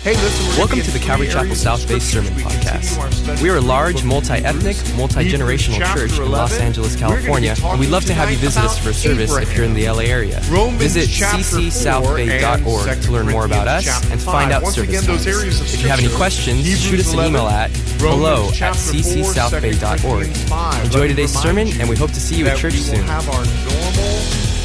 Hey, listen, welcome to the Calvary Chapel South Bay Sermon Podcast. We are a large, multi-ethnic, multi-generational church in Los Angeles, California, and we'd love to have you visit us for a service if you're in the LA area. Visit ccsouthbay.org to learn more about us and to find out service times. If you have any questions, shoot us an email at hello@ccsouthbay.org. Enjoy today's sermon, and we hope to see you at church soon. We will have our normal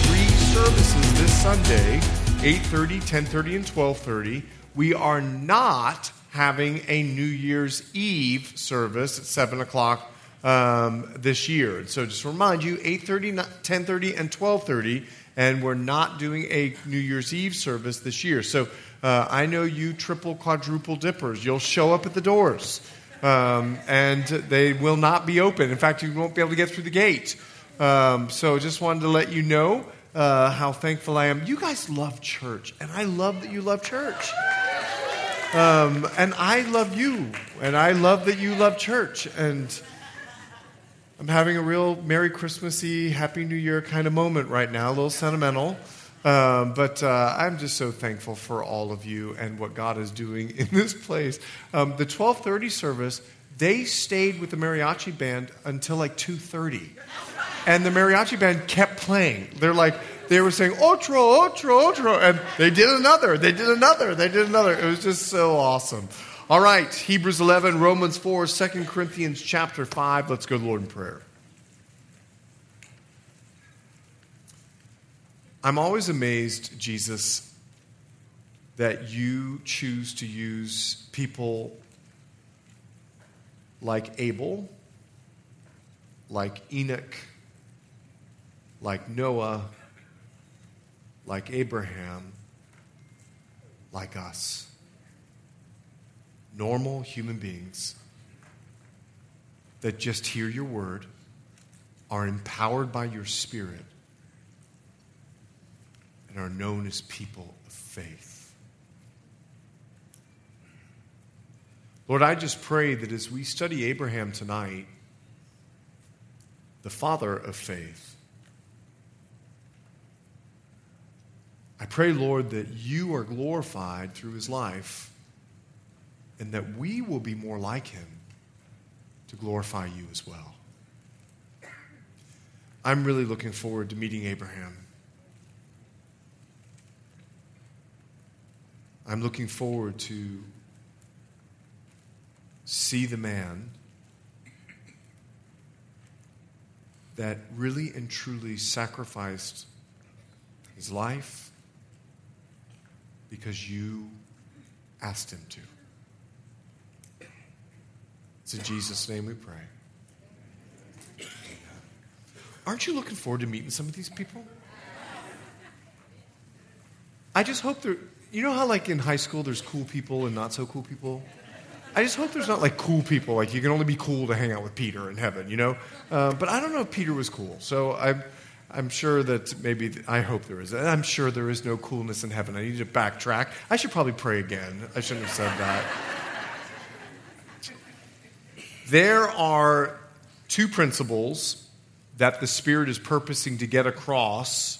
three services this Sunday, 8:30, 10:30, and 12:30. We are not having a New Year's Eve service at 7 o'clock this year. And so just to remind you, 8:30, 10:30, and 12:30, and we're not doing a New Year's Eve service this year. So I know you triple, quadruple dippers. You'll show up at the doors, and they will not be open. In fact, you won't be able to get through the gate. So just wanted to let you know how thankful I am. You guys love church, and I love that you love church. And I love you, and I love that you love church. And I'm having a real Merry Christmassy, Happy New Year kind of moment right now, a little sentimental. But I'm just so thankful for all of you and what God is doing in this place. The 12:30 service, they stayed with the mariachi band until like 2:30. And the mariachi band kept playing. They're like, they were saying, otro, otro, otro. And they did another, they did another, they did another. It was just so awesome. All right, Hebrews 11, Romans 4, 2 Corinthians chapter 5. Let's go to the Lord in prayer. I'm always amazed, Jesus, that you choose to use people like Abel, like Enoch, like Noah, like Abraham, like us. Normal human beings that just hear your word, are empowered by your spirit, and are known as people of faith. Lord, I just pray that as we study Abraham tonight, the father of faith, I pray, Lord, that you are glorified through his life and that we will be more like him to glorify you as well. I'm really looking forward to meeting Abraham. I'm looking forward to see the man that really and truly sacrificed his life because you asked him to. It's in Jesus' name we pray. Aren't you looking forward to meeting some of these people? I just hope they're, you know how like in high school there's cool people and not so cool people? I just hope there's not like cool people, like you can only be cool to hang out with Peter in heaven, you know? But I don't know if Peter was cool, so I'm sure that I hope there is. And I'm sure there is no coolness in heaven. I need to backtrack. I should probably pray again. I shouldn't have said that. There are two principles that the Spirit is purposing to get across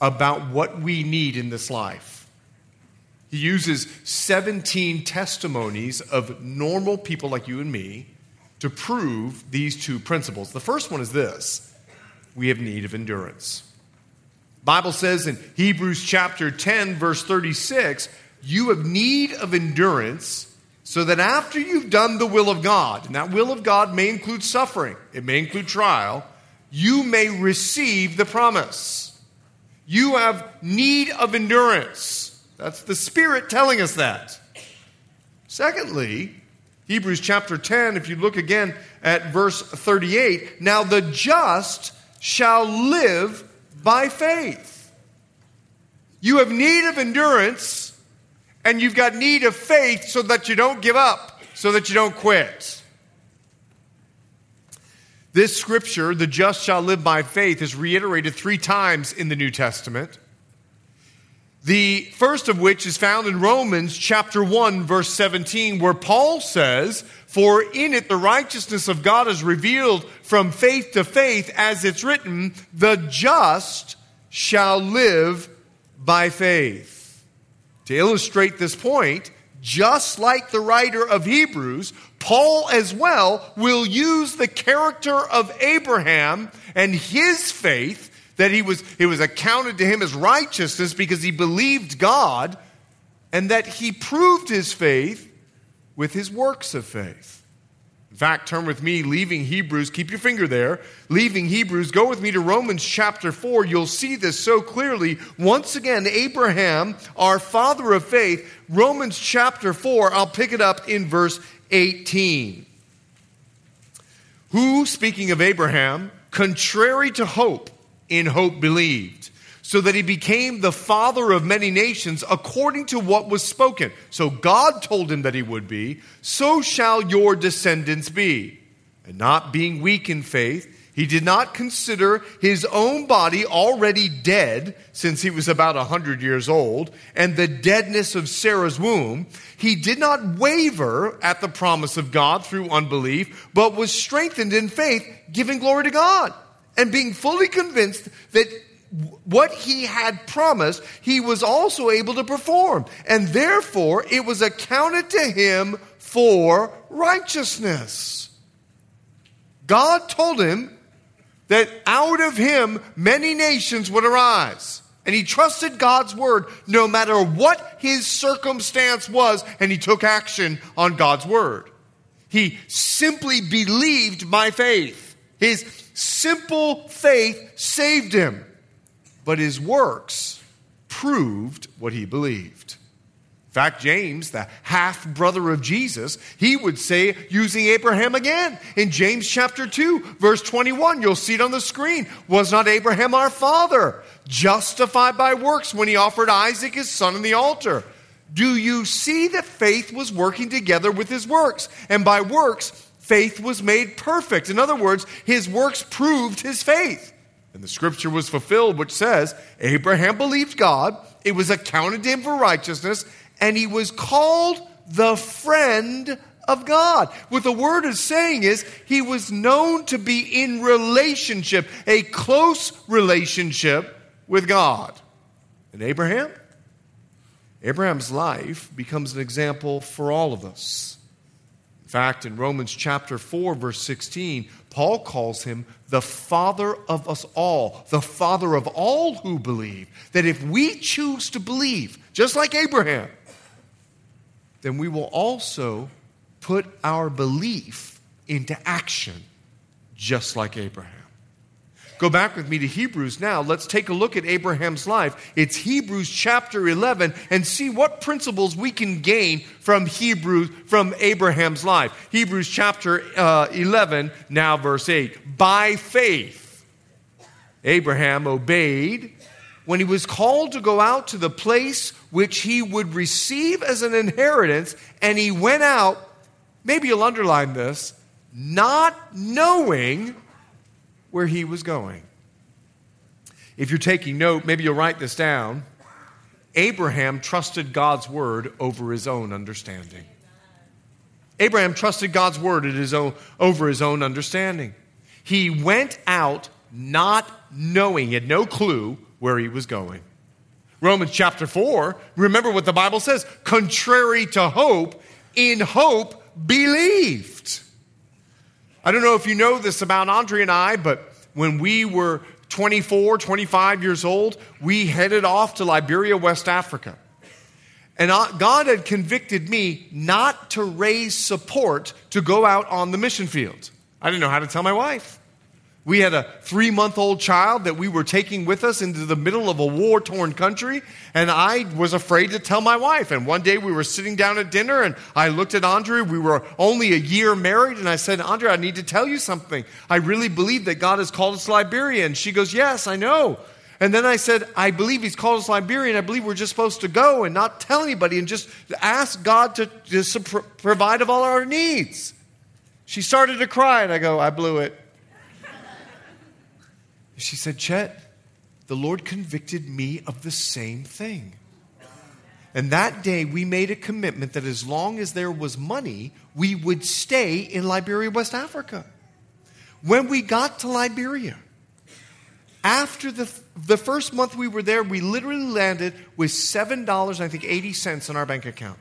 about what we need in this life. He uses 17 testimonies of normal people like you and me to prove these two principles. The first one is this. We have need of endurance. The Bible says in Hebrews chapter 10, verse 36, you have need of endurance so that after you've done the will of God, and that will of God may include suffering, it may include trial, you may receive the promise. You have need of endurance. That's the Spirit telling us that. Secondly, Hebrews chapter 10, if you look again at verse 38, now the just shall live by faith. You have need of endurance, and you've got need of faith so that you don't give up, so that you don't quit. This scripture, the just shall live by faith, is reiterated 3 times in the New Testament. The first of which is found in Romans chapter 1, verse 17, where Paul says, for in it the righteousness of God is revealed from faith to faith, as it's written, the just shall live by faith. To illustrate this point, just like the writer of Hebrews, Paul as well will use the character of Abraham and his faith that it was accounted to him as righteousness because he believed God, and that he proved his faith with his works of faith. In fact, turn with me, leaving Hebrews, keep your finger there, leaving Hebrews, go with me to Romans chapter 4. You'll see this so clearly. Once again, Abraham, our father of faith, Romans chapter 4, I'll pick it up in verse 18. Who, speaking of Abraham, contrary to hope, in hope believed, so that he became the father of many nations according to what was spoken. So God told him that he would be, so shall your descendants be. And not being weak in faith, he did not consider his own body already dead, since he was about 100 years old, and the deadness of Sarah's womb. He did not waver at the promise of God through unbelief, but was strengthened in faith, giving glory to God, and being fully convinced that what he had promised, he was also able to perform. And therefore, it was accounted to him for righteousness. God told him that out of him, many nations would arise. And he trusted God's word no matter what his circumstance was, and he took action on God's word. He simply believed by faith. His simple faith saved him. But his works proved what he believed. In fact, James, the half-brother of Jesus, he would say, using Abraham again, in James chapter 2, verse 21, you'll see it on the screen, was not Abraham our father justified by works when he offered Isaac his son on the altar? Do you see that faith was working together with his works? And by works, faith was made perfect. In other words, his works proved his faith. And the scripture was fulfilled, which says, Abraham believed God, it was accounted to him for righteousness, and he was called the friend of God. What the word is saying is, he was known to be in relationship, a close relationship with God. And Abraham's life becomes an example for all of us. In fact, in Romans chapter 4, verse 16, Paul calls him the father of us all, the father of all who believe, that if we choose to believe, just like Abraham, then we will also put our belief into action, just like Abraham. Go back with me to Hebrews now. Let's take a look at Abraham's life. It's Hebrews chapter 11, and see what principles we can gain from Abraham's life. Hebrews chapter 11, now verse 8. By faith, Abraham obeyed when he was called to go out to the place which he would receive as an inheritance, and he went out, maybe you'll underline this, not knowing where he was going. If you're taking note, maybe you'll write this down. Abraham trusted God's word over his own understanding. Abraham trusted God's word over his own understanding. He went out not knowing, he had no clue where he was going. Romans chapter 4, remember what the Bible says, contrary to hope, in hope believed. I don't know if you know this about Andre and I, but when we were 24, 25 years old, we headed off to Liberia, West Africa. And God had convicted me not to raise support to go out on the mission field. I didn't know how to tell my wife. We had a 3-month-old child that we were taking with us into the middle of a war-torn country, and I was afraid to tell my wife. And one day we were sitting down at dinner, and I looked at Andre. We were only a year married, and I said, Andre, I need to tell you something. I really believe that God has called us to Liberia. And she goes, yes, I know. And then I said, I believe he's called us to Liberia, and I believe we're just supposed to go and not tell anybody and just ask God to just provide of all our needs. She started to cry, and I go, I blew it. She said, Chet, the Lord convicted me of the same thing. And that day we made a commitment that as long as there was money, we would stay in Liberia, West Africa. When we got to Liberia, after the first month we were there, we literally landed with $7.80 in our bank account.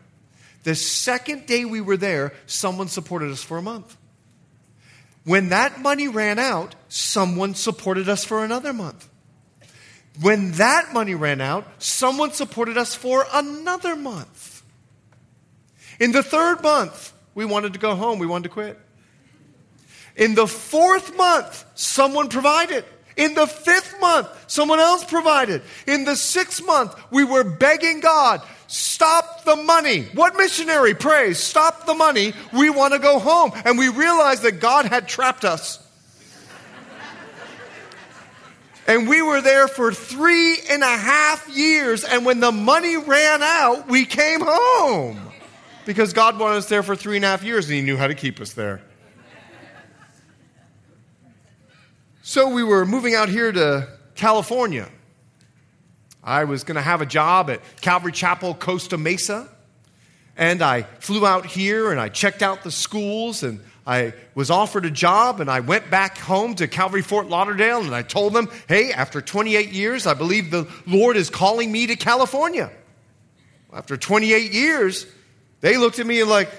The second day we were there, someone supported us for a month. When that money ran out, someone supported us for another month. When that money ran out, someone supported us for another month. In the third month, we wanted to go home. We wanted to quit. In the fourth month, someone provided. In the fifth month, someone else provided. In the sixth month, we were begging God, stop the money. What missionary prays, stop the money. We want to go home. And we realized that God had trapped us. And we were there for 3.5 years. And when the money ran out, we came home. Because God wanted us there for 3.5 years, and He knew how to keep us there. So we were moving out here to California. I was going to have a job at Calvary Chapel Costa Mesa. And I flew out here and I checked out the schools and I was offered a job, and I went back home to Calvary Fort Lauderdale and I told them, hey, after 28 years, I believe the Lord is calling me to California. After 28 years, they looked at me and like,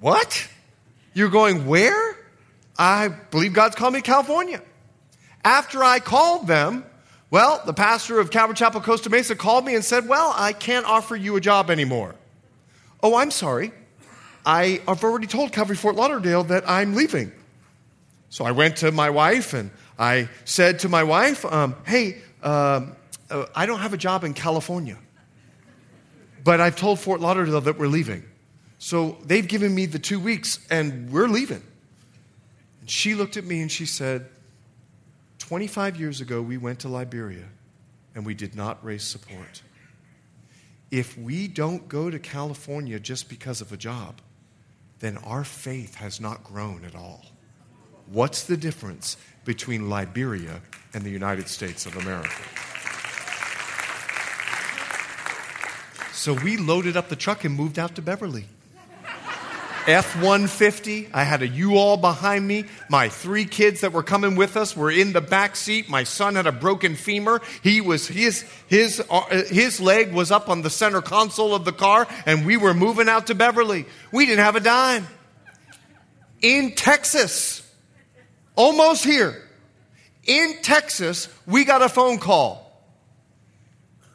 what? You're going where? I believe God's called me to California. After I called them, well, the pastor of Calvary Chapel Costa Mesa called me and said, well, I can't offer you a job anymore. Oh, I'm sorry. I have already told Calvary Fort Lauderdale that I'm leaving. So I went to my wife and I said to my wife, hey, I don't have a job in California, but I've told Fort Lauderdale that we're leaving. So they've given me the 2 weeks and we're leaving. And she looked at me and she said, 25 years ago, we went to Liberia and we did not raise support. If we don't go to California just because of a job, then our faith has not grown at all. What's the difference between Liberia and the United States of America? So we loaded up the truck and moved out to Beverly. F-150. I had a U-Haul behind me. My 3 kids that were coming with us were in the back seat. My son had a broken femur. His leg was up on the center console of the car, and we were moving out to Beverly. We didn't have a dime. In Texas, almost here, in Texas, we got a phone call.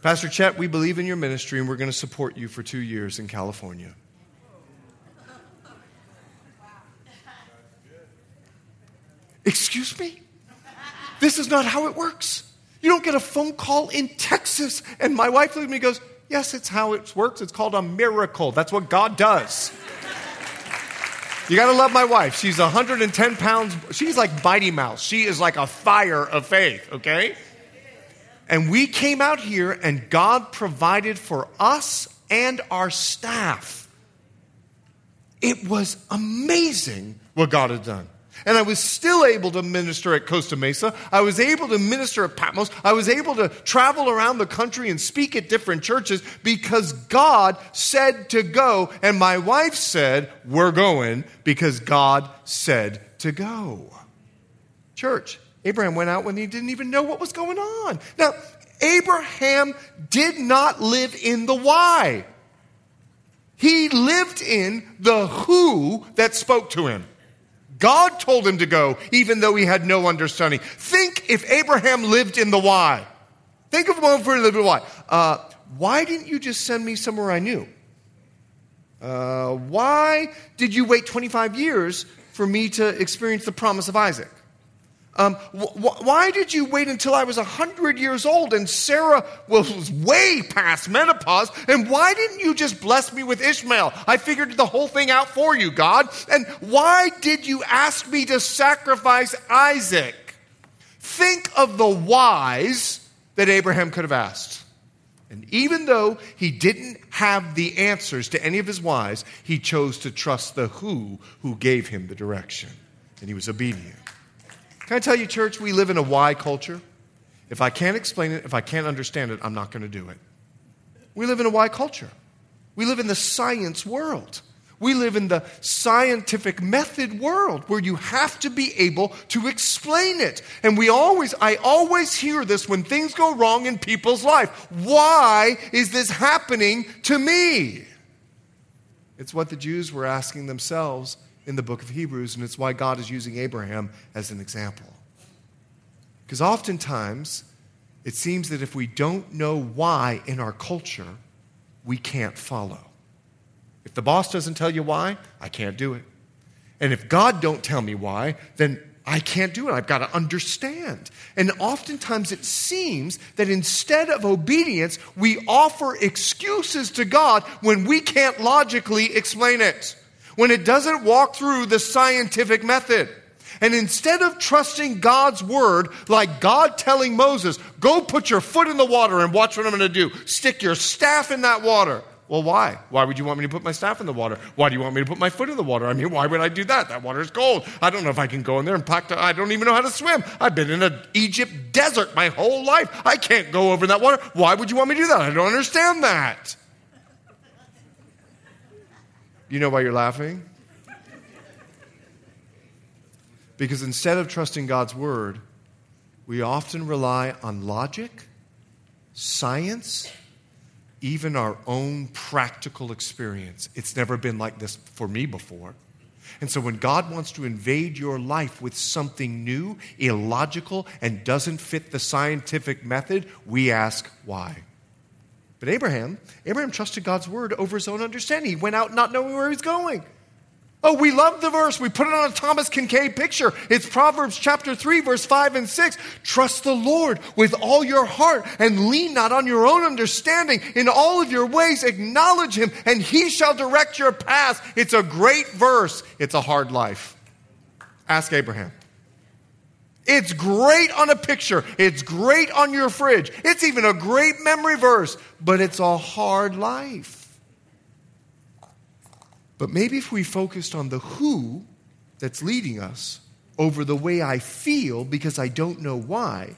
Pastor Chet, we believe in your ministry, and we're going to support you for 2 years in California. Excuse me? This is not how it works. You don't get a phone call in Texas. And my wife looked at me and goes, yes, it's how it works. It's called a miracle. That's what God does. You got to love my wife. She's 110 pounds. She's like Bitey Mouse. She is like a fire of faith, okay? And we came out here and God provided for us and our staff. It was amazing what God had done. And I was still able to minister at Costa Mesa. I was able to minister at Patmos. I was able to travel around the country and speak at different churches because God said to go. And my wife said, we're going because God said to go. Church, Abraham went out when he didn't even know what was going on. Now, Abraham did not live in the why. He lived in the who that spoke to him. God told him to go, even though he had no understanding. Think if Abraham lived in the why. Think of one for a little bit why. Why didn't you just send me somewhere I knew? Why did you wait 25 years for me to experience the promise of Isaac? Why did you wait until I was 100 years old and Sarah was way past menopause? And why didn't you just bless me with Ishmael? I figured the whole thing out for you, God. And why did you ask me to sacrifice Isaac? Think of the whys that Abraham could have asked. And even though he didn't have the answers to any of his whys, he chose to trust the who gave him the direction. And he was obedient. Can I tell you, church, we live in a why culture. If I can't explain it, if I can't understand it, I'm not going to do it. We live in a why culture. We live in the science world. We live in the scientific method world where you have to be able to explain it. And I always hear this when things go wrong in people's life. Why is this happening to me? It's what the Jews were asking themselves in the book of Hebrews, and it's why God is using Abraham as an example. Because oftentimes, it seems that if we don't know why in our culture, we can't follow. If the boss doesn't tell you why, I can't do it. And if God don't tell me why, then I can't do it. I've got to understand. And oftentimes it seems that instead of obedience, we offer excuses to God when we can't logically explain it, when it doesn't walk through the scientific method. And instead of trusting God's word, like God telling Moses, go put your foot in the water and watch what I'm going to do. Stick your staff in that water. Well, why? Why would you want me to put my staff in the water? Why do you want me to put my foot in the water? I mean, why would I do that? That water is cold. I don't know if I can go in there and I don't even know how to swim. I've been in an Egypt desert my whole life. I can't go over in that water. Why would you want me to do that? I don't understand that. You know why you're laughing? Because instead of trusting God's word, we often rely on logic, science, even our own practical experience. It's never been like this for me before. And so when God wants to invade your life with something new, illogical, and doesn't fit the scientific method, we ask why. But Abraham trusted God's word over his own understanding. He went out not knowing where he was going. Oh, we love the verse. We put it on a Thomas Kinkade picture. It's Proverbs chapter 3, verse 5 and 6. Trust the Lord with all your heart and lean not on your own understanding. In all of your ways, acknowledge him and he shall direct your paths. It's a great verse. It's a hard life. Ask Abraham. It's great on a picture. It's great on your fridge. It's even a great memory verse, but it's a hard life. But maybe if we focused on the who that's leading us over the way I feel because I don't know why,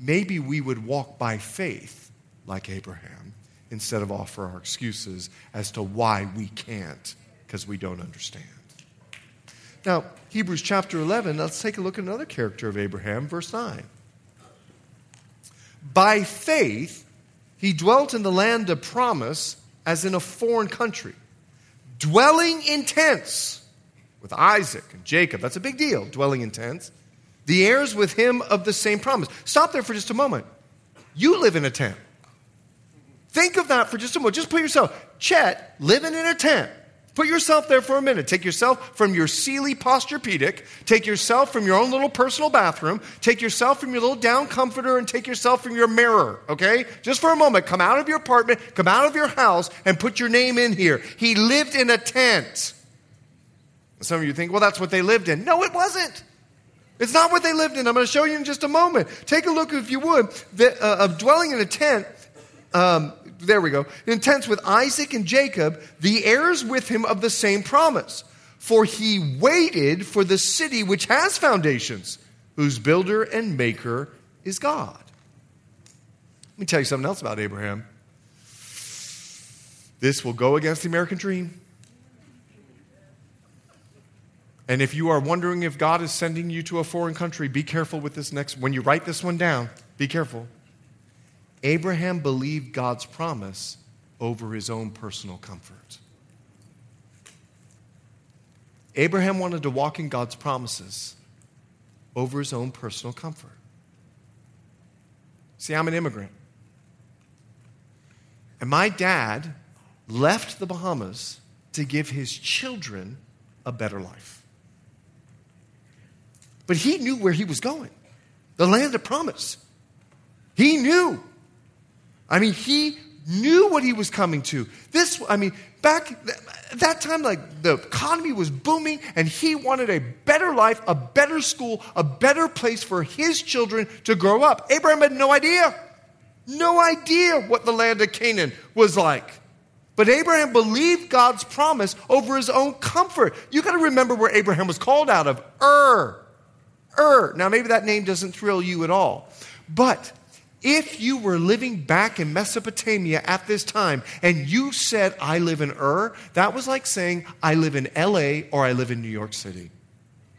maybe we would walk by faith like Abraham instead of offer our excuses as to why we can't because we don't understand. Now, Hebrews chapter 11, let's take a look at another character of Abraham, verse 9. By faith, he dwelt in the land of promise as in a foreign country, dwelling in tents with Isaac and Jacob. That's a big deal, dwelling in tents. The heirs with him of the same promise. Stop there for just a moment. You live in a tent. Think of that for just a moment. Just put yourself, Chet, living in a tent. Put yourself there for a minute. Take yourself from your Sealy Posturepedic. Take yourself from your own little personal bathroom. Take yourself from your little down comforter and take yourself from your mirror, okay? Just for a moment, come out of your apartment, come out of your house, and put your name in here. He lived in a tent. Some of you think, well, that's what they lived in. No, it wasn't. It's not what they lived in. I'm going to show you in just a moment. Take a look, if you would, of dwelling in a tent. There we go. In tents with Isaac and Jacob, the heirs with him of the same promise. For he waited for the city which has foundations, whose builder and maker is God. Let me tell you something else about Abraham. This will go against the American dream. And if you are wondering if God is sending you to a foreign country, be careful with this next. When you write this one down, be careful. Abraham believed God's promise over his own personal comfort. Abraham wanted to walk in God's promises over his own personal comfort. See, I'm an immigrant. And my dad left the Bahamas to give his children a better life. But he knew where he was going, the land of promise. He knew. I mean, he knew what he was coming to. Back at that time, the economy was booming, and he wanted a better life, a better school, a better place for his children to grow up. Abraham had no idea what the land of Canaan was like. But Abraham believed God's promise over his own comfort. You got to remember where Abraham was called out of, Ur. Now, maybe that name doesn't thrill you at all, but if you were living back in Mesopotamia at this time and you said, I live in Ur, that was like saying, I live in LA or I live in New York City.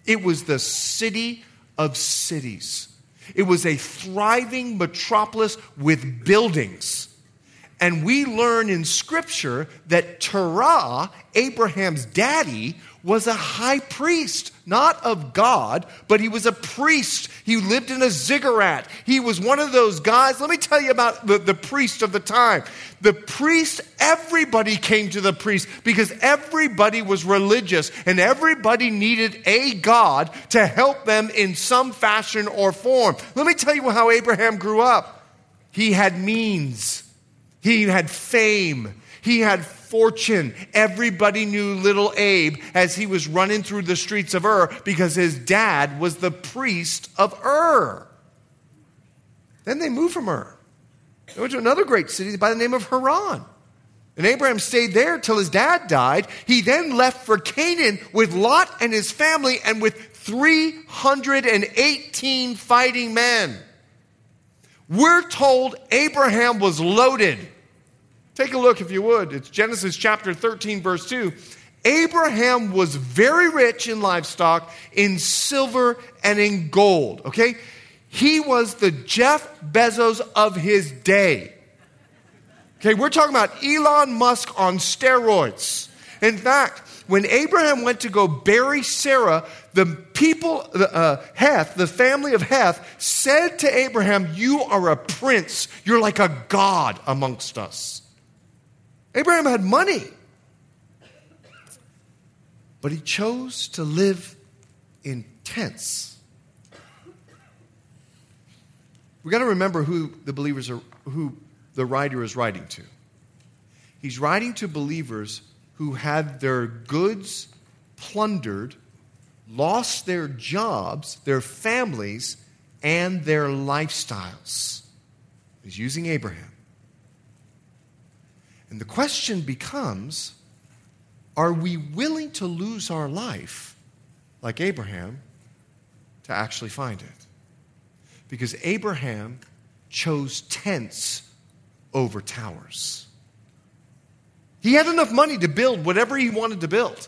It was the city of cities. It was a thriving metropolis with buildings. And we learn in Scripture that Terah, Abraham's daddy, was a high priest, not of God, but he was a priest. He lived in a ziggurat. He was one of those guys. Let me tell you about the priest of the time. The priest, everybody came to the priest because everybody was religious and everybody needed a God to help them in some fashion or form. Let me tell you how Abraham grew up. He had means. He had fame. He had fortune. Everybody knew little Abe as he was running through the streets of Ur because his dad was the priest of Ur. Then they moved from Ur. They went to another great city by the name of Haran. And Abraham stayed there till his dad died. He then left for Canaan with Lot and his family and with 318 fighting men. We're told Abraham was loaded. Take a look if you would. It's Genesis chapter 13, verse 2. Abraham was very rich in livestock, in silver, and in gold. Okay? He was the Jeff Bezos of his day. Okay, we're talking about Elon Musk on steroids. In fact, when Abraham went to go bury Sarah, the people, Heth, the family of Heth, said to Abraham, "You are a prince. You're like a god amongst us." Abraham had money, but he chose to live in tents. We've got to remember who the believers are, who the writer is writing to. He's writing to believers who had their goods plundered, lost their jobs, their families, and their lifestyles. He's using Abraham. And the question becomes, are we willing to lose our life, like Abraham, to actually find it? Because Abraham chose tents over towers. He had enough money to build whatever he wanted to build.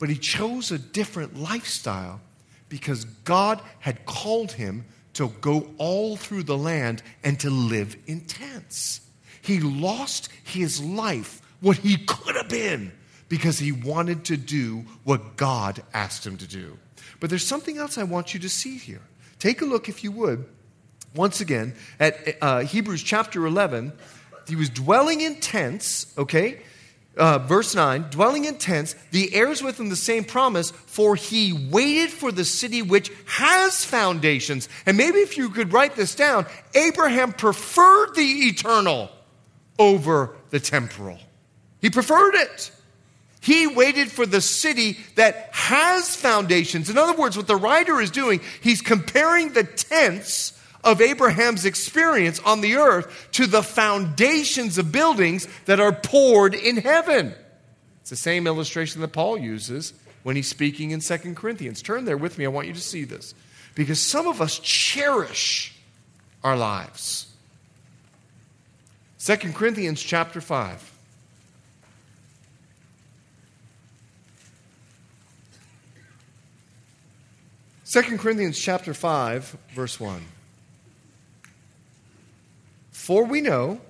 But he chose a different lifestyle because God had called him to go all through the land and to live in tents. He lost his life, what he could have been, because he wanted to do what God asked him to do. But there's something else I want you to see here. Take a look, if you would, once again, at Hebrews chapter 11. He was dwelling in tents, okay? Verse 9, dwelling in tents, the heirs with him the same promise, for he waited for the city which has foundations. And maybe if you could write this down, Abraham preferred the eternal over the temporal. He preferred it. He waited for the city that has foundations. In other words, what the writer is doing, he's comparing the tents of Abraham's experience on the earth to the foundations of buildings that are poured in heaven. It's the same illustration that Paul uses when he's speaking in 2 Corinthians. Turn there with me. I want you to see this. Because some of us cherish our lives. 2 Corinthians chapter 5. Verse 1. For we know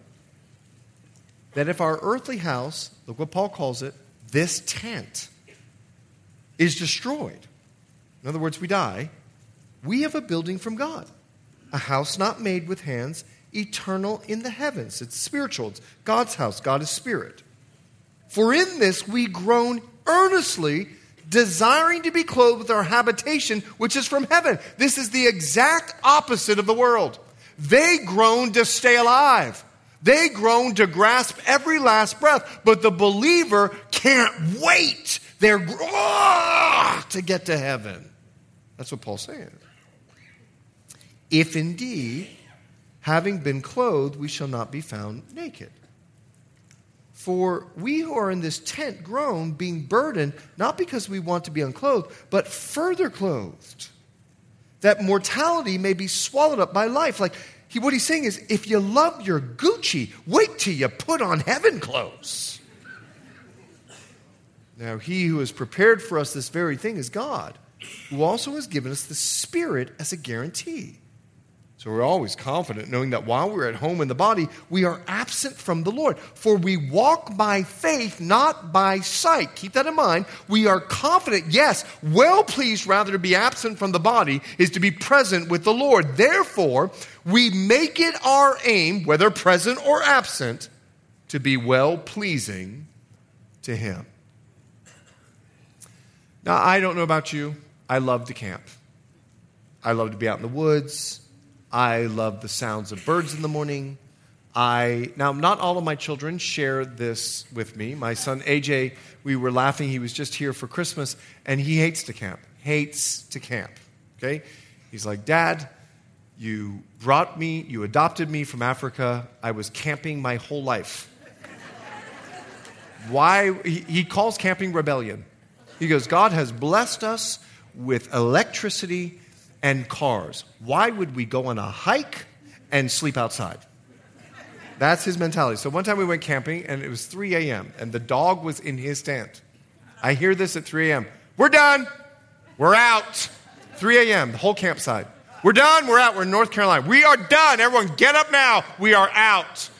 that if our earthly house, look what Paul calls it, this tent, is destroyed, in other words, we die, we have a building from God, a house not made with hands, eternal in the heavens. It's spiritual. It's God's house. God is spirit. For in this we groan earnestly, desiring to be clothed with our habitation, which is from heaven. This is the exact opposite of the world. They groan to stay alive. They groan to grasp every last breath. But the believer can't wait. They're to get to heaven. That's what Paul's saying. If indeed, having been clothed, we shall not be found naked. For we who are in this tent groan, being burdened, not because we want to be unclothed, but further clothed, that mortality may be swallowed up by life. Like, what he's saying is, if you love your Gucci, wait till you put on heaven clothes. Now, he who has prepared for us this very thing is God, who also has given us the Spirit as a guarantee. So we're always confident knowing that while we're at home in the body, we are absent from the Lord. For we walk by faith, not by sight. Keep that in mind. We are confident, yes, well pleased rather to be absent from the body is to be present with the Lord. Therefore, we make it our aim, whether present or absent, to be well pleasing to Him. Now, I don't know about you. I love to camp. I love to be out in the woods. I love the sounds of birds in the morning. Now, not all of my children share this with me. My son, AJ, we were laughing. He was just here for Christmas, and he hates to camp. Okay? He's like, Dad, you adopted me from Africa. I was camping my whole life. Why? He calls camping rebellion. He goes, God has blessed us with electricity and cars. Why would we go on a hike and sleep outside? That's his mentality. So one time we went camping, and it was 3 a.m., and the dog was in his tent. I hear this at 3 a.m. We're done. We're out. 3 a.m., the whole campsite. We're done. We're out. We're in North Carolina. We are done. Everyone get up now. We are out.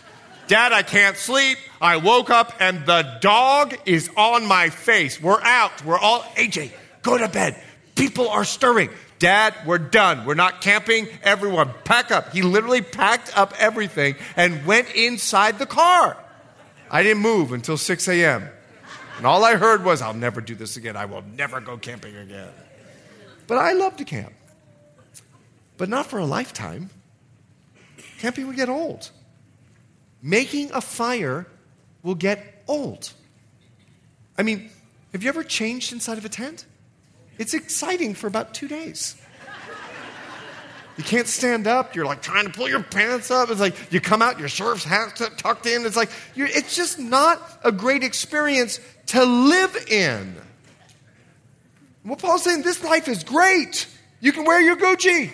Dad, I can't sleep. I woke up, and the dog is on my face. We're out. We're all, AJ, go to bed. People are stirring. Dad, we're done. We're not camping. Everyone, pack up. He literally packed up everything and went inside the car. I didn't move until 6 a.m. And all I heard was, I'll never do this again. I will never go camping again. But I love to camp. But not for a lifetime. Camping will get old. Making a fire will get old. I mean, have you ever changed inside of a tent? It's exciting for about 2 days. You can't stand up. You're like trying to pull your pants up. It's like you come out, your sheriff's hat tucked in. It's like it's just not a great experience to live in. Well, Paul's saying this life is great. You can wear your Gucci.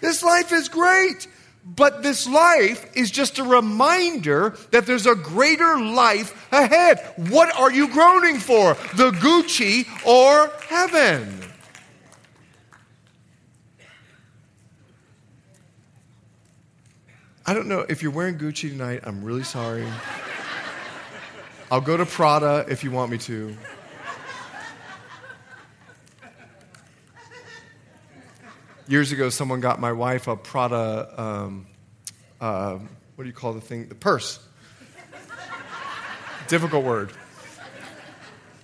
This life is great. But this life is just a reminder that there's a greater life ahead. What are you groaning for? The Gucci or heaven? I don't know. If you're wearing Gucci tonight, I'm really sorry. I'll go to Prada if you want me to. Years ago, someone got my wife a Prada, what do you call the thing? The purse. Difficult word.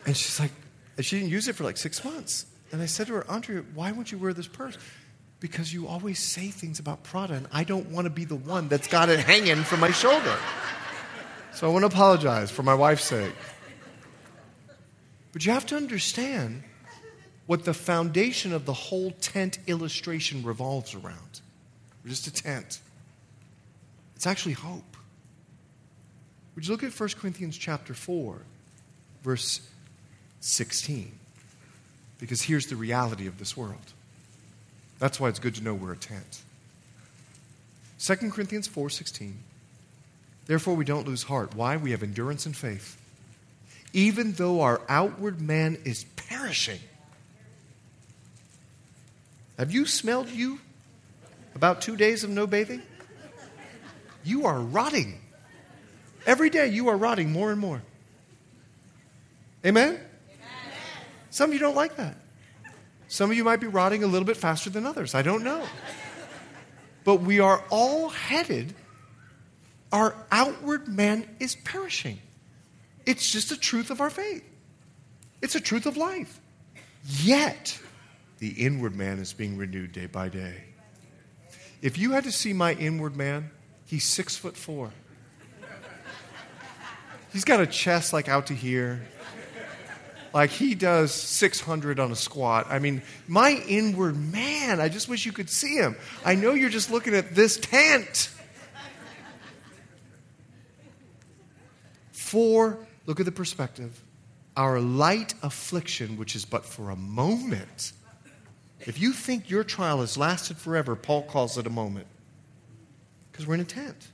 And she's like, she didn't use it for like 6 months. And I said to her, Andrea, why won't you wear this purse? Because you always say things about Prada, and I don't want to be the one that's got it hanging from my shoulder. So I want to apologize for my wife's sake. But you have to understand what the foundation of the whole tent illustration revolves around. We're just a tent. It's actually hope. Would you look at 1 Corinthians chapter 4, verse 16? Because here's the reality of this world. That's why it's good to know we're a tent. 2 Corinthians 4:16. Therefore we don't lose heart. Why? We have endurance and faith. Even though our outward man is perishing. Have you smelled you about 2 days of no bathing? You are rotting. Every day you are rotting more and more. Amen? Amen? Some of you don't like that. Some of you might be rotting a little bit faster than others. I don't know. But we are all headed. Our outward man is perishing. It's just a truth of our faith. It's a truth of life. Yet the inward man is being renewed day by day. If you had to see my inward man, he's 6'4". He's got a chest like out to here. Like he does 600 on a squat. I mean, my inward man, I just wish you could see him. I know you're just looking at this tent. Look at the perspective. Our light affliction, which is but for a moment. If you think your trial has lasted forever, Paul calls it a moment. Because we're in a tent.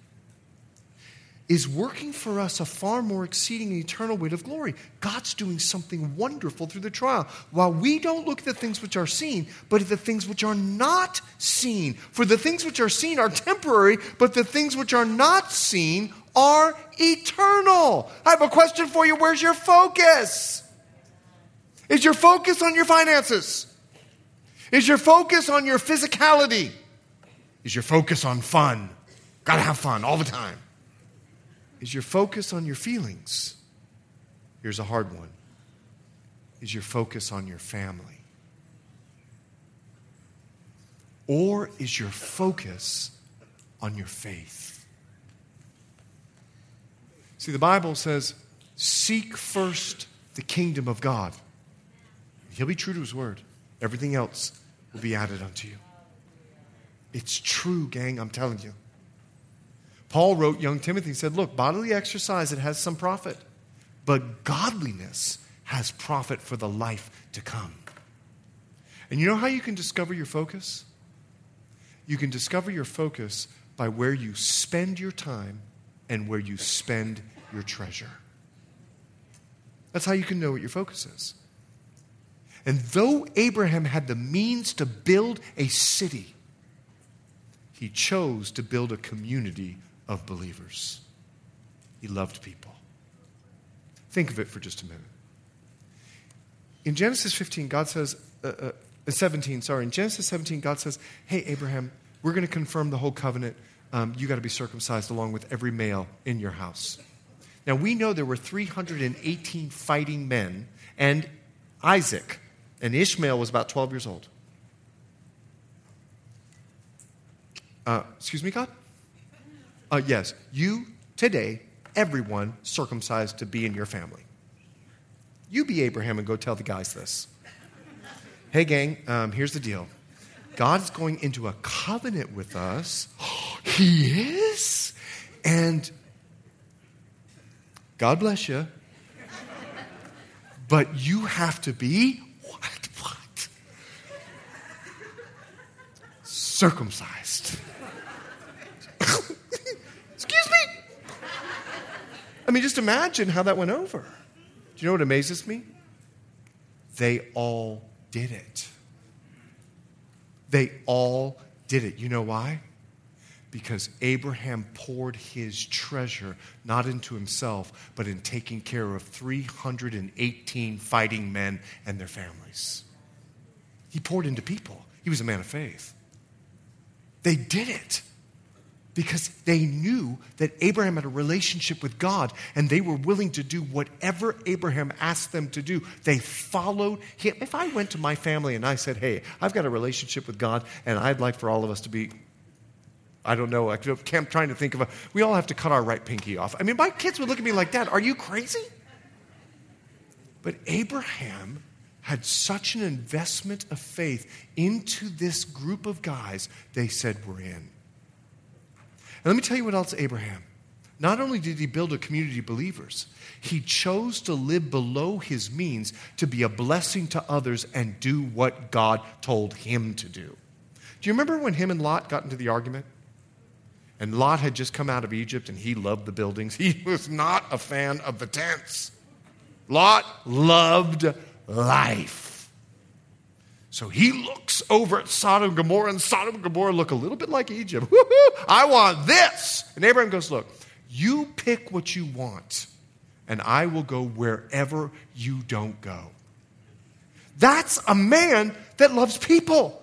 is working for us a far more exceeding and eternal weight of glory. God's doing something wonderful through the trial. While we don't look at the things which are seen, but at the things which are not seen. For the things which are seen are temporary, but the things which are not seen are eternal. I have a question for you. Where's your focus? Is your focus on your finances? Is your focus on your physicality? Is your focus on fun? Gotta have fun all the time. Is your focus on your feelings? Here's a hard one. Is your focus on your family? Or is your focus on your faith? See, the Bible says, seek first the kingdom of God. He'll be true to his word. Everything else will be added unto you. It's true, gang, I'm telling you. Paul wrote young Timothy and said, look, bodily exercise, it has some profit, but godliness has profit for the life to come. And you know how you can discover your focus? You can discover your focus by where you spend your time and where you spend your treasure. That's how you can know what your focus is. And though Abraham had the means to build a city, he chose to build a community of believers. He loved people. Think of it for just a minute. In Genesis 15, God says, 17, sorry, in Genesis 17, God says, hey, Abraham, we're going to confirm the whole covenant. You got to be circumcised along with every male in your house. Now, we know there were 318 fighting men, and Isaac and Ishmael was about 12 years old. Excuse me, God? Yes, you today, everyone circumcised to be in your family. You be Abraham and go tell the guys this. Hey, gang, here's the deal. God's going into a covenant with us. He is? And God bless you. But you have to be what? Circumcised. Excuse me? I mean, just imagine how that went over. Do you know what amazes me? They all did it. They all did it. You know why? Because Abraham poured his treasure not into himself, but in taking care of 318 fighting men and their families. He poured into people. He was a man of faith. They did it because they knew that Abraham had a relationship with God, and they were willing to do whatever Abraham asked them to do. They followed him. If I went to my family and I said, hey, I've got a relationship with God, and I'd like for all of us to be... I don't know. I'm trying to think of we all have to cut our right pinky off. I mean, my kids would look at me like, Dad, are you crazy? But Abraham had such an investment of faith into this group of guys, they said, we're in. And let me tell you what else Abraham. Not only did he build a community of believers, he chose to live below his means to be a blessing to others and do what God told him to do. Do you remember when him and Lot got into the argument? And Lot had just come out of Egypt, and he loved the buildings. He was not a fan of the tents. Lot loved life. So he looks over at Sodom and Gomorrah, and Sodom and Gomorrah look a little bit like Egypt. Woo-hoo, I want this. And Abraham goes, look, you pick what you want, and I will go wherever you don't go. That's a man that loves people.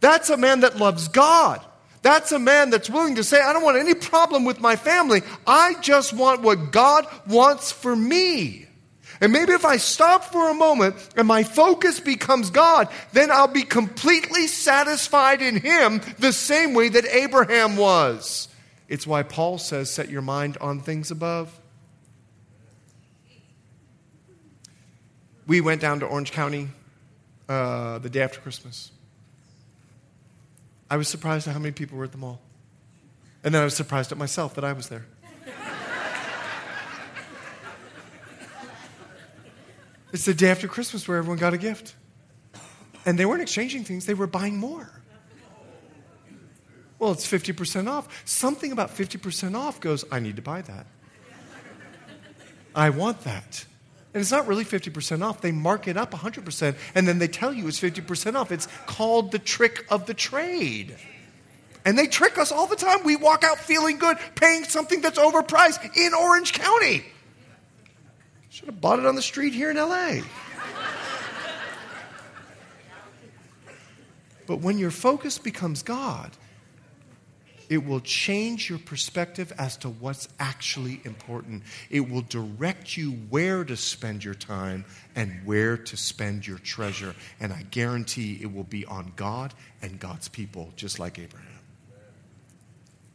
That's a man that loves God. That's a man that's willing to say, I don't want any problem with my family. I just want what God wants for me. And maybe if I stop for a moment and my focus becomes God, then I'll be completely satisfied in him the same way that Abraham was. It's why Paul says, set your mind on things above. We went down to Orange County the day after Christmas. I was surprised at how many people were at the mall. And then I was surprised at myself that I was there. It's the day after Christmas where everyone got a gift. And they weren't exchanging things, they were buying more. Well, it's 50% off. Something about 50% off goes, I need to buy that. I want that. And it's not really 50% off. They mark it up 100%, and then they tell you it's 50% off. It's called the trick of the trade. And they trick us all the time. We walk out feeling good, paying something that's overpriced in Orange County. Should have bought it on the street here in L.A. But when your focus becomes God, it will change your perspective as to what's actually important. It will direct you where to spend your time and where to spend your treasure. And I guarantee it will be on God and God's people, just like Abraham.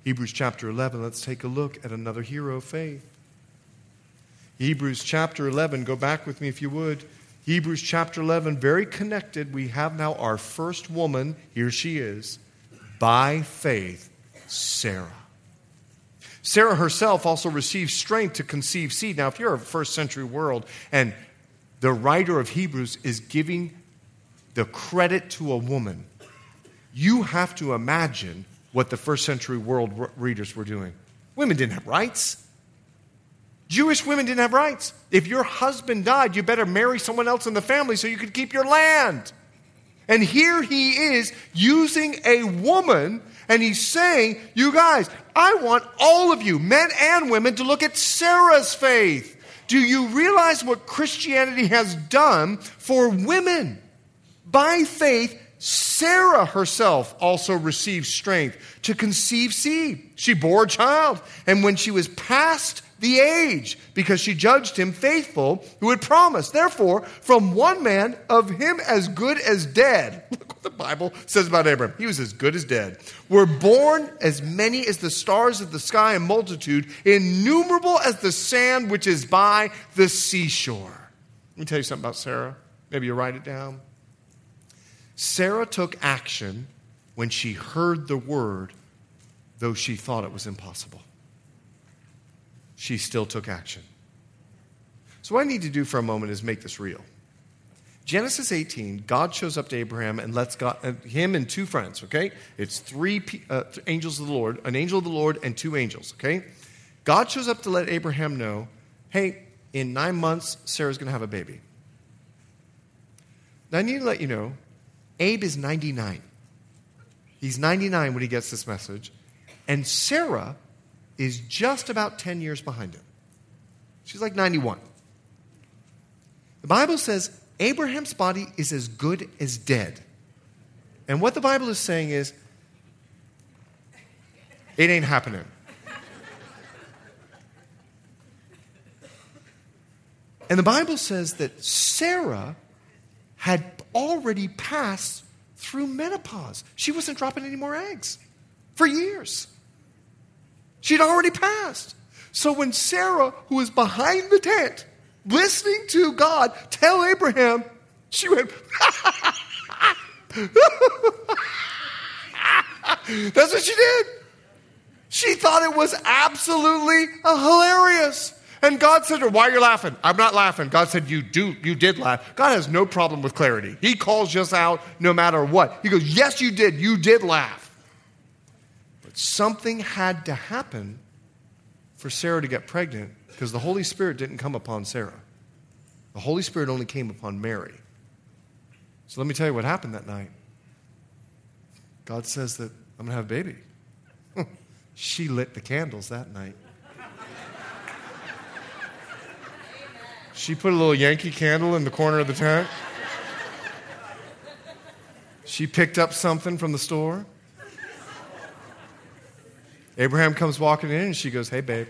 Hebrews chapter 11, let's take a look at another hero of faith. Hebrews chapter 11, go back with me if you would. Hebrews chapter 11, very connected. We have now our first woman, here she is, by faith, Sarah. Sarah herself also received strength to conceive seed. Now, if you're a first century world and the writer of Hebrews is giving the credit to a woman, you have to imagine what the first century world readers were doing. Women didn't have rights. Jewish women didn't have rights. If your husband died, you better marry someone else in the family so you could keep your land. And here he is using a woman, and he's saying, you guys, I want all of you, men and women, to look at Sarah's faith. Do you realize what Christianity has done for women? By faith, Sarah herself also received strength to conceive seed. She bore a child, and when she was past the age, because she judged him faithful who had promised. Therefore, from one man, of him as good as dead, look what the Bible says about Abraham, he was as good as dead, were born as many as the stars of the sky in multitude, innumerable as the sand which is by the seashore. Let me tell you something about Sarah. Maybe you write it down. Sarah took action when she heard the word, though she thought it was impossible. She still took action. So what I need to do for a moment is make this real. Genesis 18, God shows up to Abraham and lets God, him and two friends, okay? It's three angels of the Lord, an angel of the Lord and two angels, okay? God shows up to let Abraham know, hey, in 9 months, Sarah's going to have a baby. Now, I need to let you know, Abe is 99. He's 99 when he gets this message. And Sarah is just about 10 years behind him. She's like 91. The Bible says Abraham's body is as good as dead. And what the Bible is saying is, it ain't happening. And the Bible says that Sarah had already passed through menopause. She wasn't dropping any more eggs for years. She'd already passed. So when Sarah, who was behind the tent, listening to God, tell Abraham, she went, that's what she did. She thought it was absolutely hilarious. And God said to her, why are you laughing? I'm not laughing. God said, you did laugh. God has no problem with clarity. He calls us out no matter what. He goes, yes, you did. You did laugh. Something had to happen for Sarah to get pregnant because the Holy Spirit didn't come upon Sarah. The Holy Spirit only came upon Mary. So let me tell you what happened that night. God says that I'm going to have a baby. She lit the candles that night. She put a little Yankee candle in the corner of the tent. She picked up something from the store. Abraham comes walking in, and she goes, hey, babe.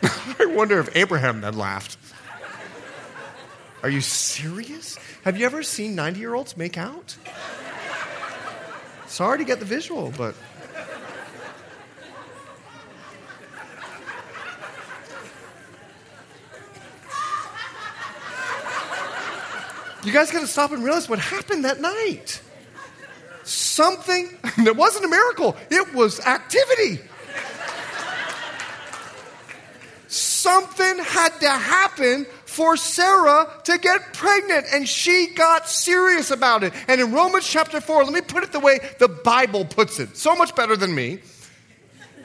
I wonder if Abraham then laughed. Are you serious? Have you ever seen 90-year-olds make out? Sorry to get the visual, but... You guys got to stop and realize what happened that night. Something, and it wasn't a miracle, it was activity. Something had to happen for Sarah to get pregnant, and she got serious about it. And in Romans chapter 4, let me put it the way the Bible puts it, so much better than me.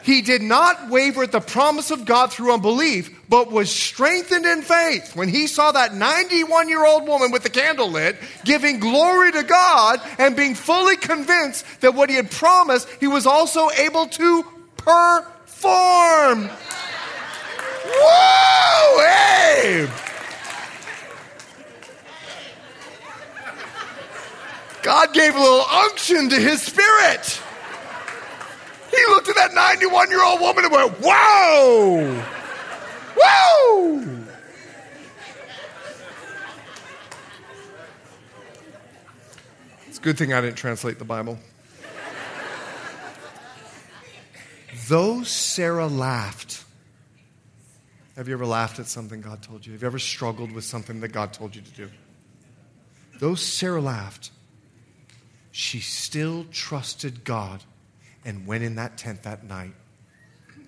he did not waver at the promise of God through unbelief, but was strengthened in faith. When he saw that 91-year-old woman with the candle lit, giving glory to God and being fully convinced that what he had promised, he was also able to perform. Whoa, hey! God gave a little unction to his spirit. He looked at that 91-year-old woman and went, whoa! Whoa! It's a good thing I didn't translate the Bible. Though Sarah laughed. Have you ever laughed at something God told you? Have you ever struggled with something that God told you to do? Though Sarah laughed, she still trusted God and went in that tent that night,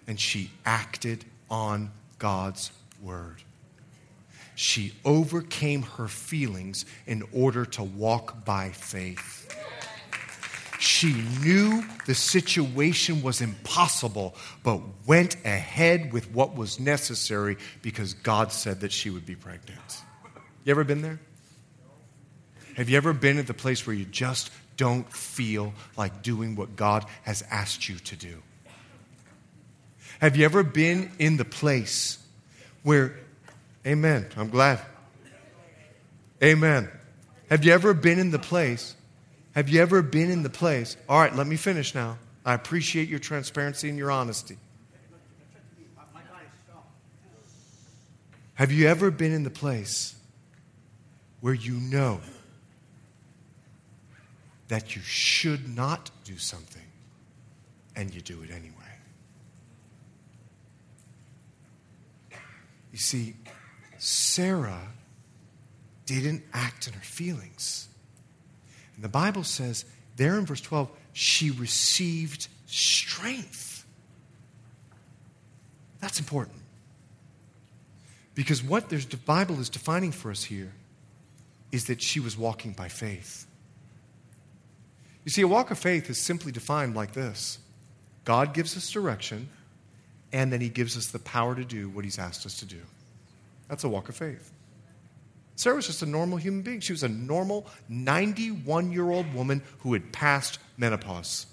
and she acted on God's word. She overcame her feelings in order to walk by faith. She knew the situation was impossible, but went ahead with what was necessary because God said that she would be pregnant. You ever been there? Have you ever been at the place where you just don't feel like doing what God has asked you to do? Have you ever been in the place where, amen, I'm glad. Amen. Have you ever been in the place, all right, let me finish now. I appreciate your transparency and your honesty. Have you ever been in the place where you know that you should not do something, and you do it anyway? You see, Sarah didn't act in her feelings. And the Bible says there in verse 12, she received strength. That's important. Because what the Bible is defining for us here is that she was walking by faith. You see, a walk of faith is simply defined like this. God gives us direction, and then he gives us the power to do what he's asked us to do. That's a walk of faith. Sarah was just a normal human being. She was a normal 91-year-old woman who had passed menopause.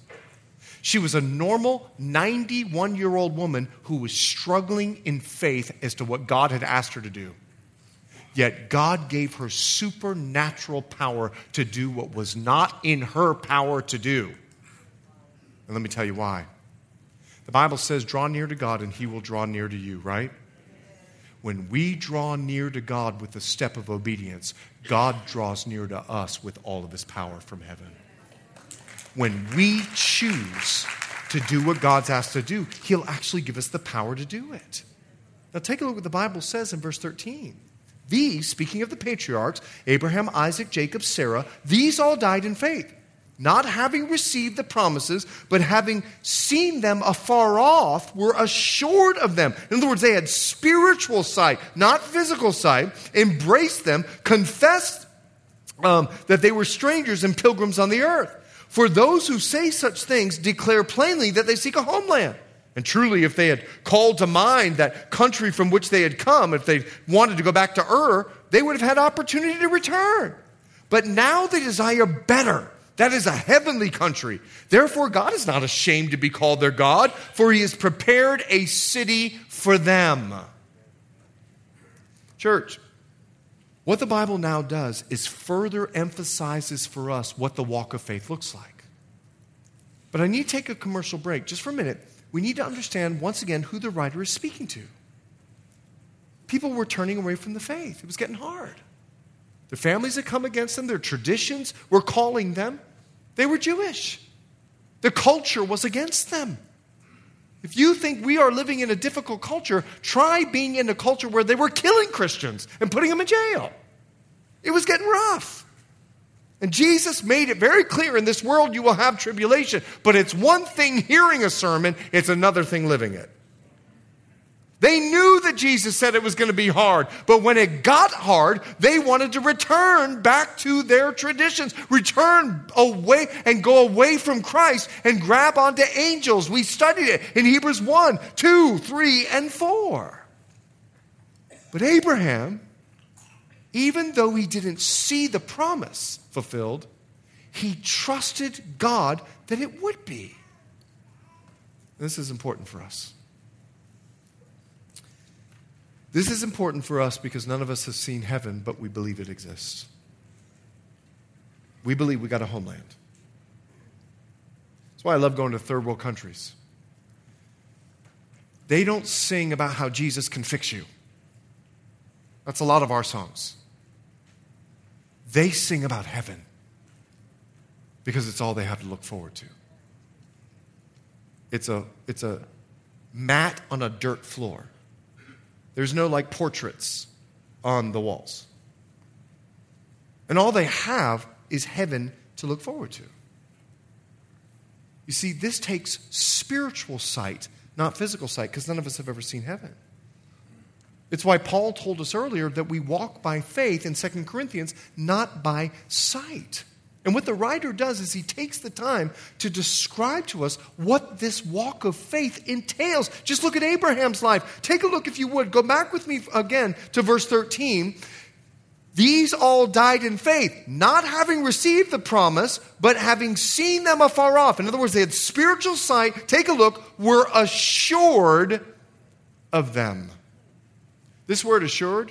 She was a normal 91-year-old woman who was struggling in faith as to what God had asked her to do. Yet God gave her supernatural power to do what was not in her power to do. And let me tell you why. The Bible says, draw near to God and he will draw near to you, right? When we draw near to God with the step of obedience, God draws near to us with all of his power from heaven. When we choose to do what God's asked to do, he'll actually give us the power to do it. Now take a look at what the Bible says in verse 13. These, speaking of the patriarchs, Abraham, Isaac, Jacob, Sarah, these all died in faith, not having received the promises, but having seen them afar off, were assured of them. In other words, they had spiritual sight, not physical sight, embraced them, confessed that they were strangers and pilgrims on the earth. For those who say such things declare plainly that they seek a homeland. And truly, if they had called to mind that country from which they had come, if they wanted to go back to Ur, they would have had opportunity to return. But now they desire better. That is a heavenly country. Therefore, God is not ashamed to be called their God, for he has prepared a city for them. Church, what the Bible now does is further emphasizes for us what the walk of faith looks like. But I need to take a commercial break just for a minute. We need to understand, once again, who the writer is speaking to. People were turning away from the faith. It was getting hard. Their families had come against them. Their traditions were calling them. They were Jewish. The culture was against them. If you think we are living in a difficult culture, try being in a culture where they were killing Christians and putting them in jail. It was getting rough. And Jesus made it very clear, in this world you will have tribulation, but it's one thing hearing a sermon, it's another thing living it. They knew that Jesus said it was going to be hard, but when it got hard, they wanted to return back to their traditions, return away and go away from Christ and grab onto angels. We studied it in Hebrews 1, 2, 3, and 4. But Abraham, even though he didn't see the promise fulfilled, he trusted God that it would be. This is important for us. This is important for us because none of us have seen heaven, but we believe it exists. We believe we got a homeland. That's why I love going to third world countries. They don't sing about how Jesus can fix you. That's a lot of our songs. They sing about heaven because it's all they have to look forward to. It's a mat on a dirt floor. There's no like portraits on the walls. And all they have is heaven to look forward to. You see, this takes spiritual sight, not physical sight, because none of us have ever seen heaven. It's why Paul told us earlier that we walk by faith in 2 Corinthians, not by sight. And what the writer does is he takes the time to describe to us what this walk of faith entails. Just look at Abraham's life. Take a look, if you would. Go back with me again to verse 13. These all died in faith, not having received the promise, but having seen them afar off. In other words, they had spiritual sight. Take a look. Were assured of them. This word assured,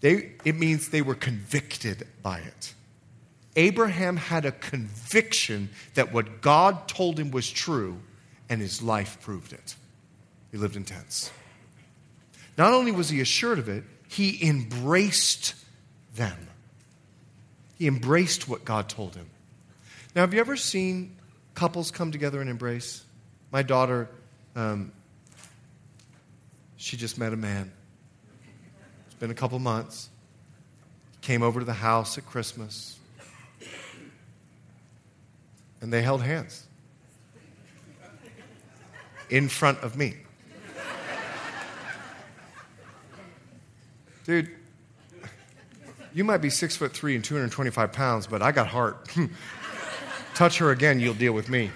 it means they were convicted by it. Abraham had a conviction that what God told him was true, and his life proved it. He lived in tents. Not only was he assured of it, he embraced them. He embraced what God told him. Now, have you ever seen couples come together and embrace? My daughter, she just met a man. It's been a couple months. Came over to the house at Christmas. And they held hands in front of me. Dude, you might be 6'3" and 225 pounds, but I got heart. Touch her again, you'll deal with me.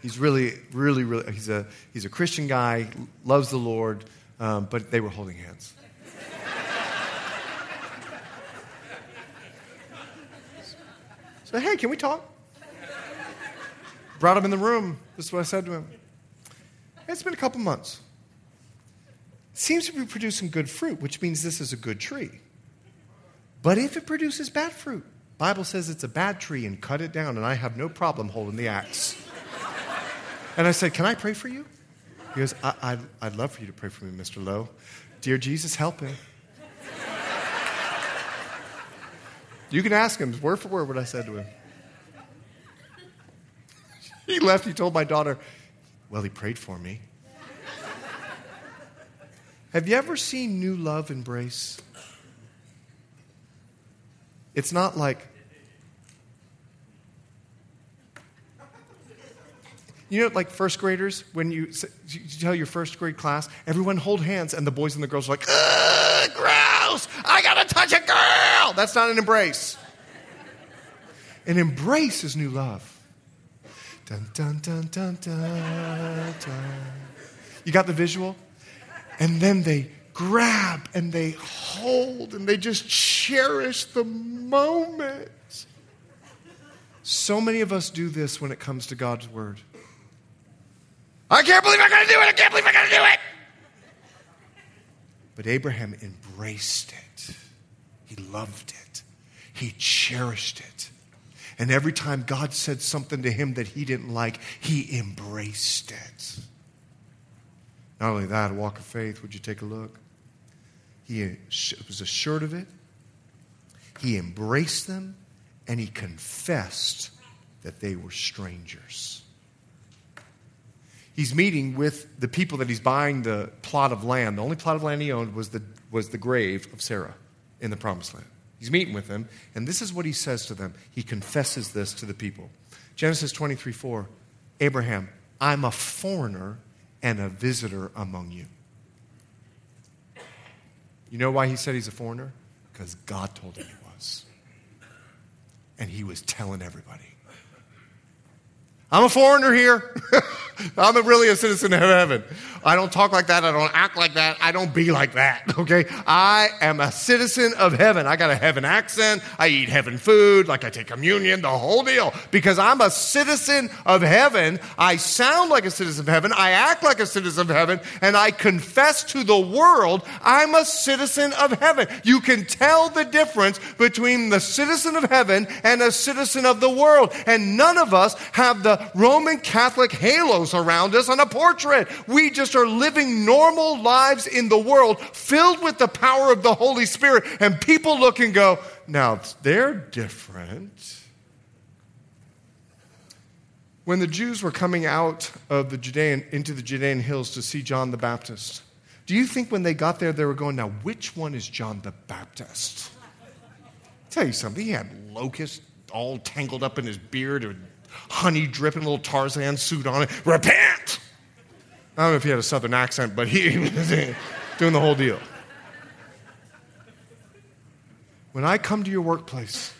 He's he's a Christian guy, loves the Lord, but they were holding hands. So, hey, can we talk? Brought him in the room. This is what I said to him. It's been a couple months. Seems to be producing good fruit, which means this is a good tree. But if it produces bad fruit, Bible says it's a bad tree and cut it down, and I have no problem holding the axe. And I said, can I pray for you? He goes, I'd love for you to pray for me, Mr. Lowe. Dear Jesus, help him. You can ask him word for word what I said to him. He left. He told my daughter, well, he prayed for me. Have you ever seen new love embrace? It's not like, you know, like first graders, when you tell your first grade class, everyone hold hands, and the boys and the girls are like, ugh, gross, I got to touch a girl. That's not an embrace. An embrace is new love. Dun, dun, dun, dun, dun, dun. You got the visual? And then they grab, and they hold, and they just cherish the moment. So many of us do this when it comes to God's word. I can't believe I'm going to do it. I can't believe I'm going to do it. But Abraham embraced it. He loved it. He cherished it. And every time God said something to him that he didn't like, he embraced it. Not only that, a walk of faith, would you take a look? He was assured of it. He embraced them. And he confessed that they were strangers. He's meeting with the people that he's buying the plot of land. The only plot of land he owned was the grave of Sarah in the Promised Land. He's meeting with them, and this is what he says to them. He confesses this to the people. Genesis 23:4, Abraham, I'm a foreigner and a visitor among you. You know why he said he's a foreigner? Because God told him he was. And he was telling everybody, I'm a foreigner here. I'm really a citizen of heaven. I don't talk like that. I don't act like that. I don't be like that, okay? I am a citizen of heaven. I got a heaven accent. I eat heaven food, like I take communion, the whole deal. Because I'm a citizen of heaven. I sound like a citizen of heaven. I act like a citizen of heaven. And I confess to the world, I'm a citizen of heaven. You can tell the difference between the citizen of heaven and a citizen of the world. And none of us have the Roman Catholic halos around us on a portrait. We just are living normal lives in the world filled with the power of the Holy Spirit, and people look and go, now they're different. When the Jews were coming out of the Judean, into the Judean hills to see John the Baptist, do you think when they got there, they were going, now which one is John the Baptist? I'll tell you something, he had locusts all tangled up in his beard, or honey dripping, little Tarzan suit on it. Repent! I don't know if he had a southern accent, but he was doing the whole deal. When I come to your workplace,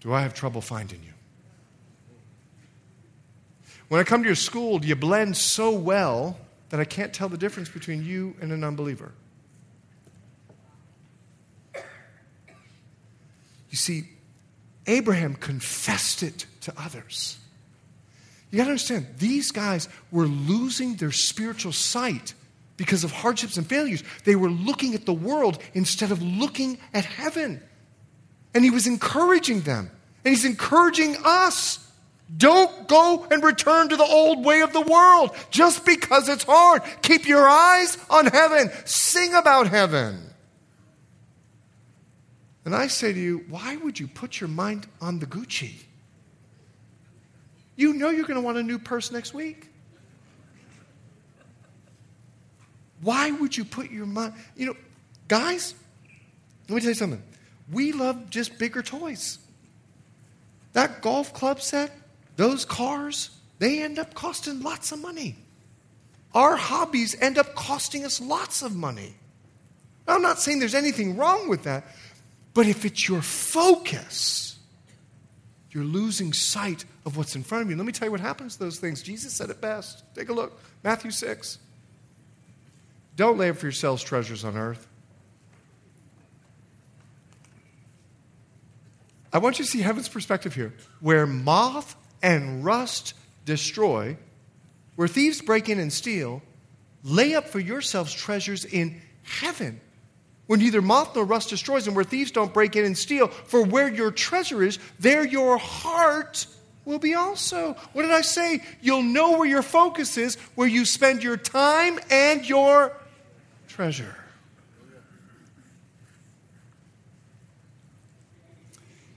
do I have trouble finding you? When I come to your school, do you blend so well that I can't tell the difference between you and an unbeliever? You see, Abraham confessed it to others. You got to understand, these guys were losing their spiritual sight because of hardships and failures. They were looking at the world instead of looking at heaven. And he was encouraging them. And he's encouraging us. Don't go and return to the old way of the world just because it's hard. Keep your eyes on heaven. Sing about heaven. And I say to you, why would you put your mind on the Gucci? You know you're going to want a new purse next week. Why would you put your mind? You know, guys, let me tell you something. We love just bigger toys. That golf club set, those cars, they end up costing lots of money. Our hobbies end up costing us lots of money. Now, I'm not saying there's anything wrong with that. But if it's your focus, you're losing sight of what's in front of you. Let me tell you what happens to those things. Jesus said it best. Take a look. Matthew 6. Don't lay up for yourselves treasures on earth. I want you to see heaven's perspective here. Where moth and rust destroy, where thieves break in and steal, lay up for yourselves treasures in heaven, where neither moth nor rust destroys, and where thieves don't break in and steal. For where your treasure is, there your heart will be also. What did I say? You'll know where your focus is, where you spend your time and your treasure.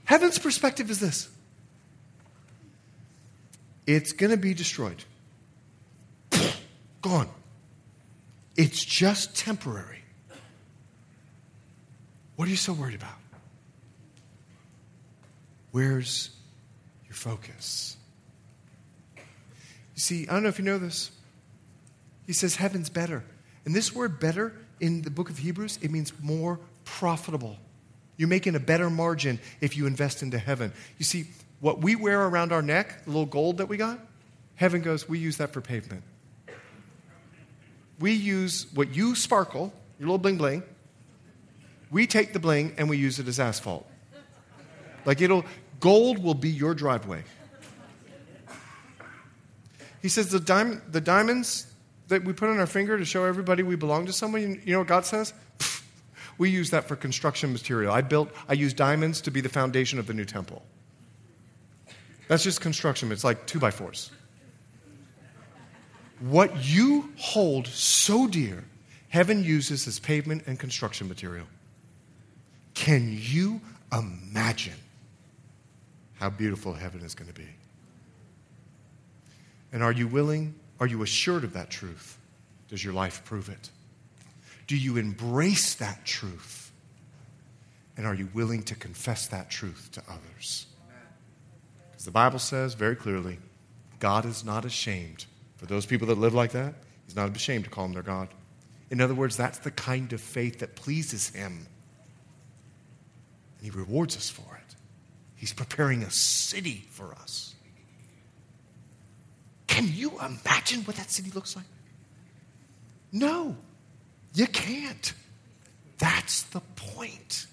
Heaven's perspective is this. It's going to be destroyed. Gone. It's just temporary. What are you so worried about? Where's your focus? You see, I don't know if you know this. He says heaven's better. And this word better in the book of Hebrews, it means more profitable. You're making a better margin if you invest into heaven. You see, what we wear around our neck, the little gold that we got, heaven goes, we use that for pavement. We use what you sparkle, your little bling bling. We take the bling and we use it as asphalt. Like gold will be your driveway. He says the diamonds that we put on our finger to show everybody we belong to someone, you know what God says? Pfft, we use that for construction material. I used diamonds to be the foundation of the new temple. That's just construction. It's like 2x4s. What you hold so dear, heaven uses as pavement and construction material. Can you imagine how beautiful heaven is going to be? And are you willing? Are you assured of that truth? Does your life prove it? Do you embrace that truth? And are you willing to confess that truth to others? Because the Bible says very clearly, God is not ashamed. For those people that live like that, he's not ashamed to call them their God. In other words, that's the kind of faith that pleases him. And he rewards us for it. He's preparing a city for us. Can you imagine what that city looks like? No, you can't. That's the point.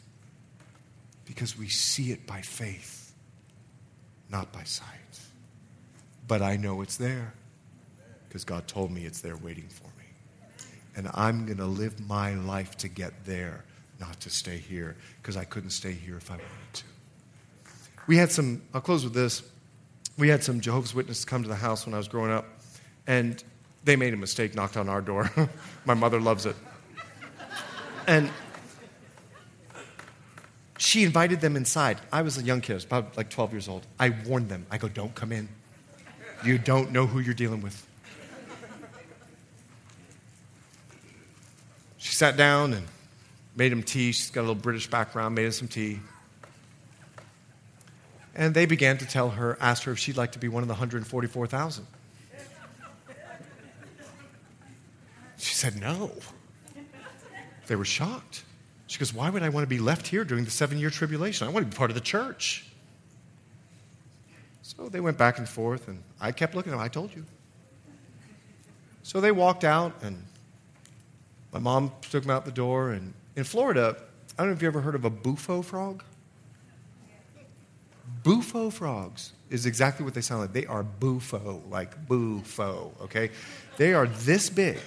Because we see it by faith, not by sight. But I know it's there because God told me it's there waiting for me. And I'm going to live my life to get there, not to stay here, because I couldn't stay here if I wanted to. I'll close with this. We had some Jehovah's Witnesses come to the house when I was growing up, and they made a mistake, knocked on our door. My mother loves it. And she invited them inside. I was a young kid, about like 12 years old. I warned them. I go, don't come in. You don't know who you're dealing with. She sat down and made them tea. She's got a little British background, made us some tea. And they began to asked her if she'd like to be one of the 144,000. She said no. They were shocked. She goes, why would I want to be left here during the 7-year tribulation? I want to be part of the church. So they went back and forth, and I kept looking at them. I told you. So they walked out, and my mom took them out the door. And in Florida, I don't know if you ever heard of a bufo frog. Bufo frogs is exactly what they sound like. They are bufo, like bufo, okay? They are this big.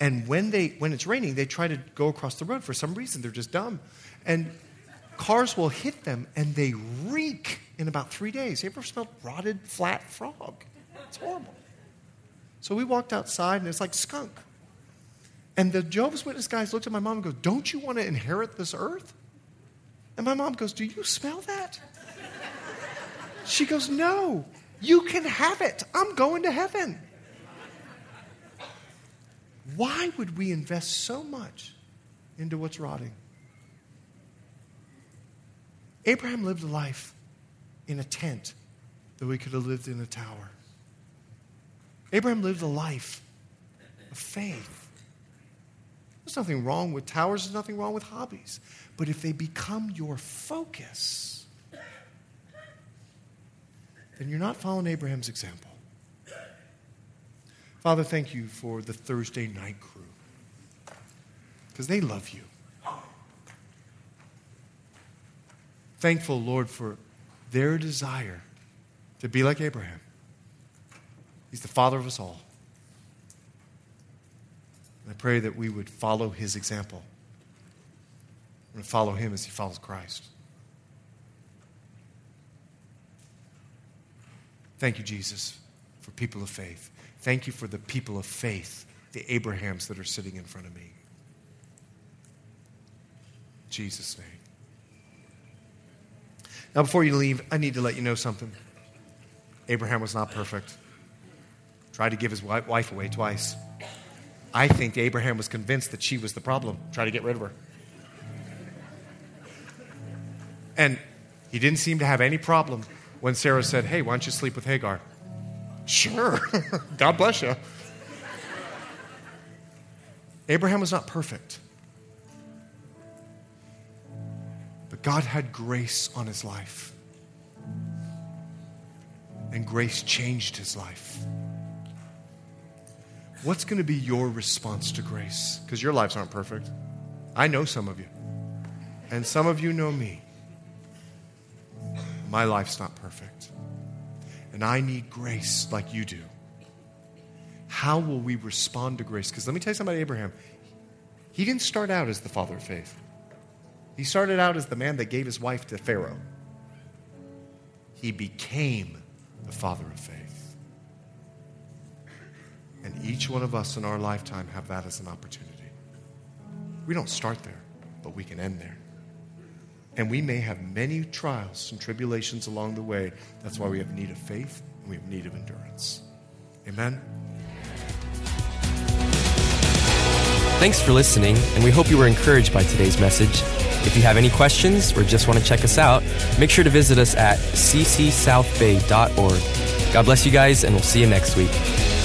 And when it's raining, they try to go across the road. For some reason, they're just dumb. And cars will hit them, and they reek in about 3 days. You ever smelled rotted, flat frog? It's horrible. So we walked outside, and it's like skunk. And the Jehovah's Witness guys looked at my mom and go, don't you want to inherit this earth? And my mom goes, do you smell that? She goes, no, you can have it. I'm going to heaven. Why would we invest so much into what's rotting? Abraham lived a life in a tent that we could have lived in a tower. Abraham lived a life of faith. There's nothing wrong with towers. There's nothing wrong with hobbies. But if they become your focus, and you're not following Abraham's example. Father, thank you for the Thursday night crew, because they love you. Thankful, Lord, for their desire to be like Abraham. He's the father of us all. And I pray that we would follow his example and follow him as he follows Christ. Thank you, Jesus, for people of faith. Thank you for the people of faith, the Abrahams that are sitting in front of me. In Jesus' name. Now, before you leave, I need to let you know something. Abraham was not perfect. Tried to give his wife away twice. I think Abraham was convinced that she was the problem. Tried to get rid of her. And he didn't seem to have any problem. When Sarah said, hey, why don't you sleep with Hagar? Sure. God bless you. Abraham was not perfect. But God had grace on his life. And grace changed his life. What's going to be your response to grace? Because your lives aren't perfect. I know some of you. And some of you know me. My life's not perfect. And I need grace like you do. How will we respond to grace? Because let me tell you something about Abraham. He didn't start out as the father of faith. He started out as the man that gave his wife to Pharaoh. He became the father of faith. And each one of us in our lifetime have that as an opportunity. We don't start there, but we can end there. And we may have many trials and tribulations along the way. That's why we have need of faith and we have need of endurance. Amen? Thanks for listening, and we hope you were encouraged by today's message. If you have any questions or just want to check us out, make sure to visit us at ccsouthbay.org. God bless you guys, and we'll see you next week.